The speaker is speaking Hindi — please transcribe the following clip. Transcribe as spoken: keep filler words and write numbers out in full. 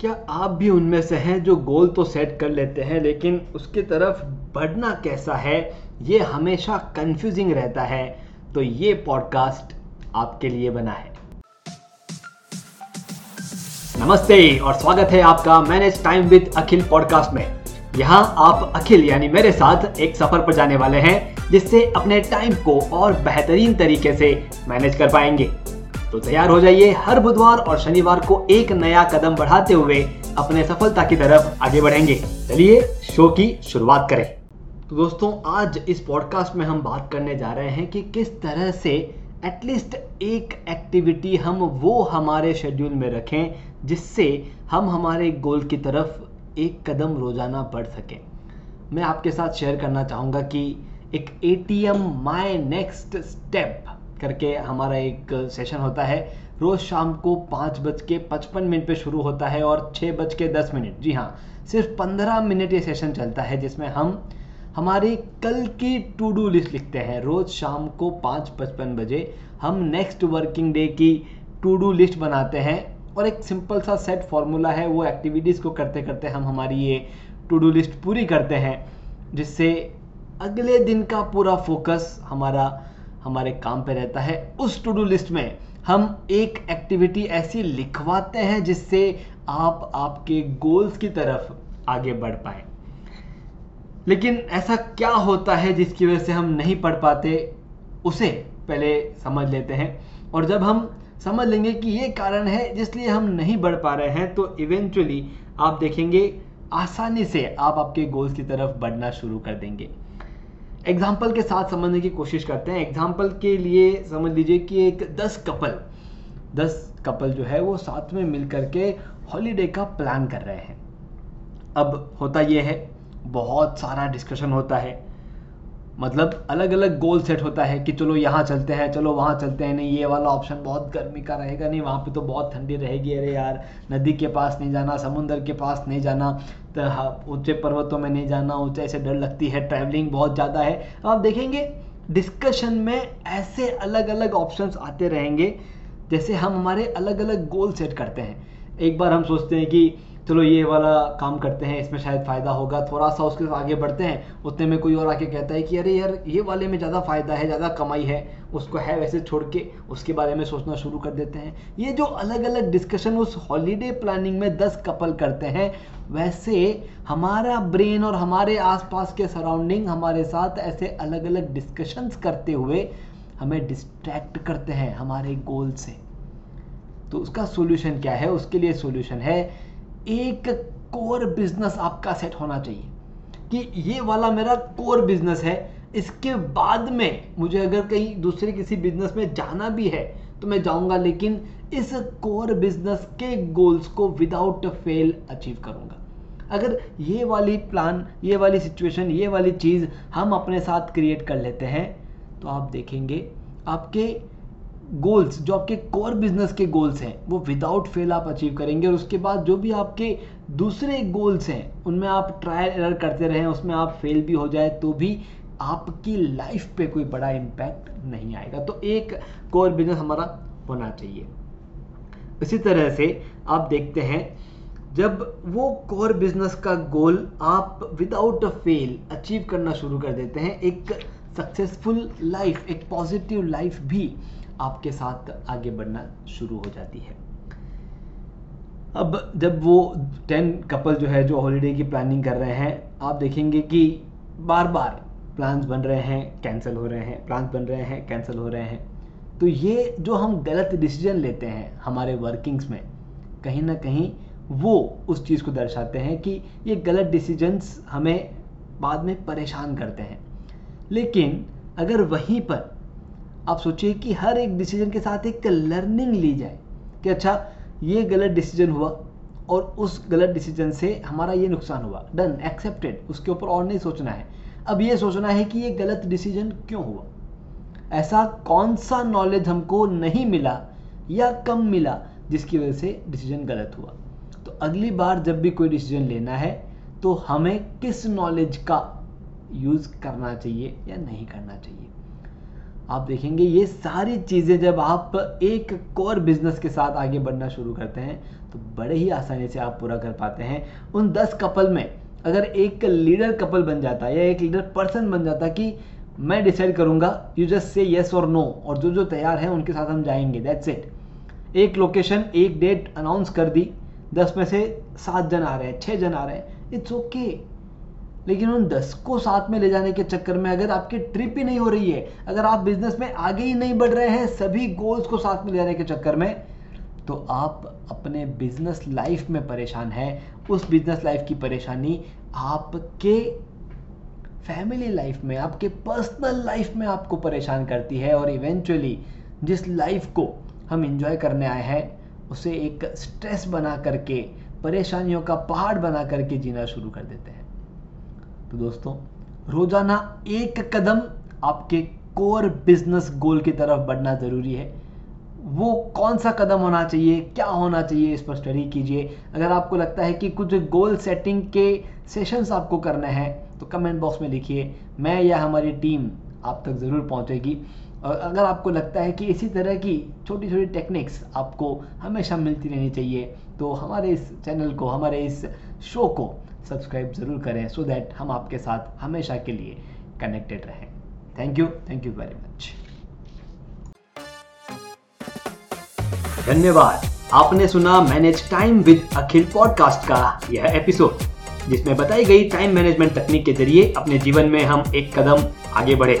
क्या आप भी उनमें से हैं जो गोल तो सेट कर लेते हैं लेकिन उसकी तरफ बढ़ना कैसा है ये हमेशा कंफ्यूजिंग रहता है? तो ये पॉडकास्ट आपके लिए बना है। नमस्ते और स्वागत है आपका manage time with Akhil podcast में। यहाँ आप अखिल यानी मेरे साथ एक सफर पर जाने वाले हैं जिससे अपने टाइम को और बेहतरीन तरीके से मैनेज कर पाएंगे। तो तैयार हो जाइए, हर बुधवार और शनिवार को एक नया कदम बढ़ाते हुए अपने सफलता की तरफ आगे बढ़ेंगे। चलिए शो की शुरुआत करें। तो दोस्तों, आज इस पॉडकास्ट में हम बात करने जा रहे हैं कि किस तरह से एटलीस्ट एक एक्टिविटी हम वो हमारे शेड्यूल में रखें जिससे हम हमारे गोल की तरफ एक कदम रोजाना बढ़ सकें। मैं आपके साथ शेयर करना चाहूँगा कि एक A T M my next step करके हमारा एक सेशन होता है, रोज़ शाम को पाँच बज के पचपन मिनट पर शुरू होता है और छः बज के दस मिनट, जी हाँ, सिर्फ पंद्रह मिनट ये सेशन चलता है जिसमें हम हमारी कल की टू डू लिस्ट लिखते हैं। रोज़ शाम को पाँच पचपन बजे हम नेक्स्ट वर्किंग डे की टू डू लिस्ट बनाते हैं और एक सिंपल सा सेट फॉर्मूला है, वो एक्टिविटीज़ को करते करते हम हमारी ये टू डू लिस्ट पूरी करते हैं जिससे अगले दिन का पूरा फोकस हमारा हमारे काम पे रहता है। उस टू डू लिस्ट में हम एक एक्टिविटी ऐसी लिखवाते हैं जिससे आप आपके गोल्स की तरफ आगे बढ़ पाए। लेकिन ऐसा क्या होता है जिसकी वजह से हम नहीं पढ़ पाते, उसे पहले समझ लेते हैं। और जब हम समझ लेंगे कि ये कारण है जिसलिए हम नहीं बढ़ पा रहे हैं, तो इवेंचुअली आप देखेंगे आसानी से आप आपके गोल्स की तरफ बढ़ना शुरू कर देंगे। एग्जाम्पल के साथ समझने की कोशिश करते हैं। एग्जाम्पल के लिए समझ लीजिए कि एक दस कपल दस कपल जो है वो साथ में मिल करके हॉलीडे का प्लान कर रहे हैं। अब होता ये है, बहुत सारा डिस्कशन होता है, मतलब अलग अलग गोल सेट होता है कि चलो यहाँ चलते हैं, चलो वहाँ चलते हैं, नहीं ये वाला ऑप्शन बहुत गर्मी का रहेगा, नहीं वहाँ पे तो बहुत ठंडी रहेगी, अरे यार नदी के पास नहीं जाना, समुंदर के पास नहीं जाना, तो ऊँचे पर्वतों में नहीं जाना, ऊँचाई से डर लगती है, ट्रैवलिंग बहुत ज़्यादा है। अब आप देखेंगे डिस्कशन में ऐसे अलग अलग ऑप्शंस आते रहेंगे जैसे हम हमारे अलग अलग गोल सेट करते हैं। एक बार हम सोचते हैं कि चलो ये वाला काम करते हैं, इसमें शायद फ़ायदा होगा, थोड़ा सा उसके आगे बढ़ते हैं, उतने में कोई और आके कहता है कि अरे यार ये वाले में ज़्यादा फ़ायदा है, ज़्यादा कमाई है, उसको है वैसे छोड़ के उसके बारे में सोचना शुरू कर देते हैं। ये जो अलग अलग डिस्कशन उस हॉलीडे प्लानिंग में दस कपल करते हैं, वैसे हमारा ब्रेन और हमारे आसपास के सराउंडिंग हमारे साथ ऐसे अलग अलग डिस्कशंस करते हुए हमें डिस्ट्रैक्ट करते हैं हमारे गोल से। तो उसका सोल्यूशन क्या है? उसके लिए सोल्यूशन है एक कोर बिजनेस आपका सेट होना चाहिए कि ये वाला मेरा कोर बिजनेस है, इसके बाद में मुझे अगर कहीं दूसरे किसी बिजनेस में जाना भी है तो मैं जाऊंगा, लेकिन इस कोर बिजनेस के गोल्स को विदाउट फेल अचीव करूंगा। अगर ये वाली प्लान, ये वाली सिचुएशन, ये वाली चीज़ हम अपने साथ क्रिएट कर लेते हैं तो आप देखेंगे आपके गोल्स, जो आपके कोर बिजनेस के गोल्स हैं, वो विदाउट फेल आप अचीव करेंगे। और उसके बाद जो भी आपके दूसरे गोल्स हैं उनमें आप ट्रायल एरर करते रहें, उसमें आप फेल भी हो जाए तो भी आपकी लाइफ पे कोई बड़ा इम्पैक्ट नहीं आएगा। तो एक कोर बिजनेस हमारा होना चाहिए। इसी तरह से आप देखते हैं जब वो कोर बिजनेस का गोल आप विदाउट फेल अचीव करना शुरू कर देते हैं, एक सक्सेसफुल लाइफ, एक पॉजिटिव लाइफ भी आपके साथ आगे बढ़ना शुरू हो जाती है। अब जब वो टेन कपल जो है जो हॉलीडे की प्लानिंग कर रहे हैं, आप देखेंगे कि बार बार प्लान्स बन रहे हैं, कैंसिल हो रहे हैं, प्लान्स बन रहे हैं, कैंसिल हो रहे हैं। तो ये जो हम गलत डिसीजन लेते हैं हमारे वर्किंग्स में, कहीं ना कहीं वो उस चीज़ को दर्शाते हैं कि ये गलत डिसीजंस हमें बाद में परेशान करते हैं। लेकिन अगर वहीं पर आप सोचिए कि हर एक डिसीजन के साथ एक लर्निंग ली जाए कि अच्छा ये गलत डिसीजन हुआ और उस गलत डिसीजन से हमारा ये नुकसान हुआ, डन, एक्सेप्टेड, उसके ऊपर और नहीं सोचना है। अब ये सोचना है कि ये गलत डिसीजन क्यों हुआ, ऐसा कौन सा नॉलेज हमको नहीं मिला या कम मिला जिसकी वजह से डिसीजन गलत हुआ। तो अगली बार जब भी कोई डिसीजन लेना है तो हमें किस नॉलेज का यूज़ करना चाहिए या नहीं करना चाहिए। आप देखेंगे ये सारी चीज़ें जब आप एक कोर बिजनेस के साथ आगे बढ़ना शुरू करते हैं तो बड़े ही आसानी से आप पूरा कर पाते हैं। उन दस कपल में अगर एक लीडर कपल बन जाता है या एक लीडर पर्सन बन जाता कि मैं डिसाइड करूंगा, यू जस्ट से येस और नो, और जो जो तैयार हैं उनके साथ हम जाएंगे, दैट्स इट। एक लोकेशन एक डेट अनाउंस कर दी, दस में से सात जन आ रहे हैं, छः जन आ रहे हैं, इट्स ओके। लेकिन उन दस को साथ में ले जाने के चक्कर में अगर आपकी ट्रिप ही नहीं हो रही है, अगर आप बिजनेस में आगे ही नहीं बढ़ रहे हैं सभी गोल्स को साथ में ले जाने के चक्कर में, तो आप अपने बिजनेस लाइफ में परेशान हैं। उस बिजनेस लाइफ की परेशानी आपके फैमिली लाइफ में, आपके पर्सनल लाइफ में आपको परेशान करती है, और इवेंचुअली जिस लाइफ को हम एंजॉय करने आए हैं उसे एक स्ट्रेस बना करके, परेशानियों का पहाड़ बना करके जीना शुरू कर देते हैं। तो दोस्तों, रोजाना एक कदम आपके कोर बिजनेस गोल की तरफ बढ़ना ज़रूरी है। वो कौन सा कदम होना चाहिए, क्या होना चाहिए, इस पर स्टडी कीजिए। अगर आपको लगता है कि कुछ गोल सेटिंग के सेशंस आपको करने हैं तो कमेंट बॉक्स में लिखिए, मैं या हमारी टीम आप तक ज़रूर पहुंचेगी। और अगर आपको लगता है कि इसी तरह की छोटी छोटी टेक्निक्स आपको हमेशा मिलती रहनी चाहिए तो हमारे इस चैनल को, हमारे इस शो को सब्सक्राइब ज़रूर करें, सो दैट हम आपके साथ हमेशा के लिए कनेक्टेड रहें। Thank you, thank you very much. धन्यवाद, आपने सुना manage time with Akhil podcast का यह एपिसोड, जिसमें बताई गई टाइम मैनेजमेंट तकनीक के जरिए अपने जीवन में हम एक कदम आगे बढ़े।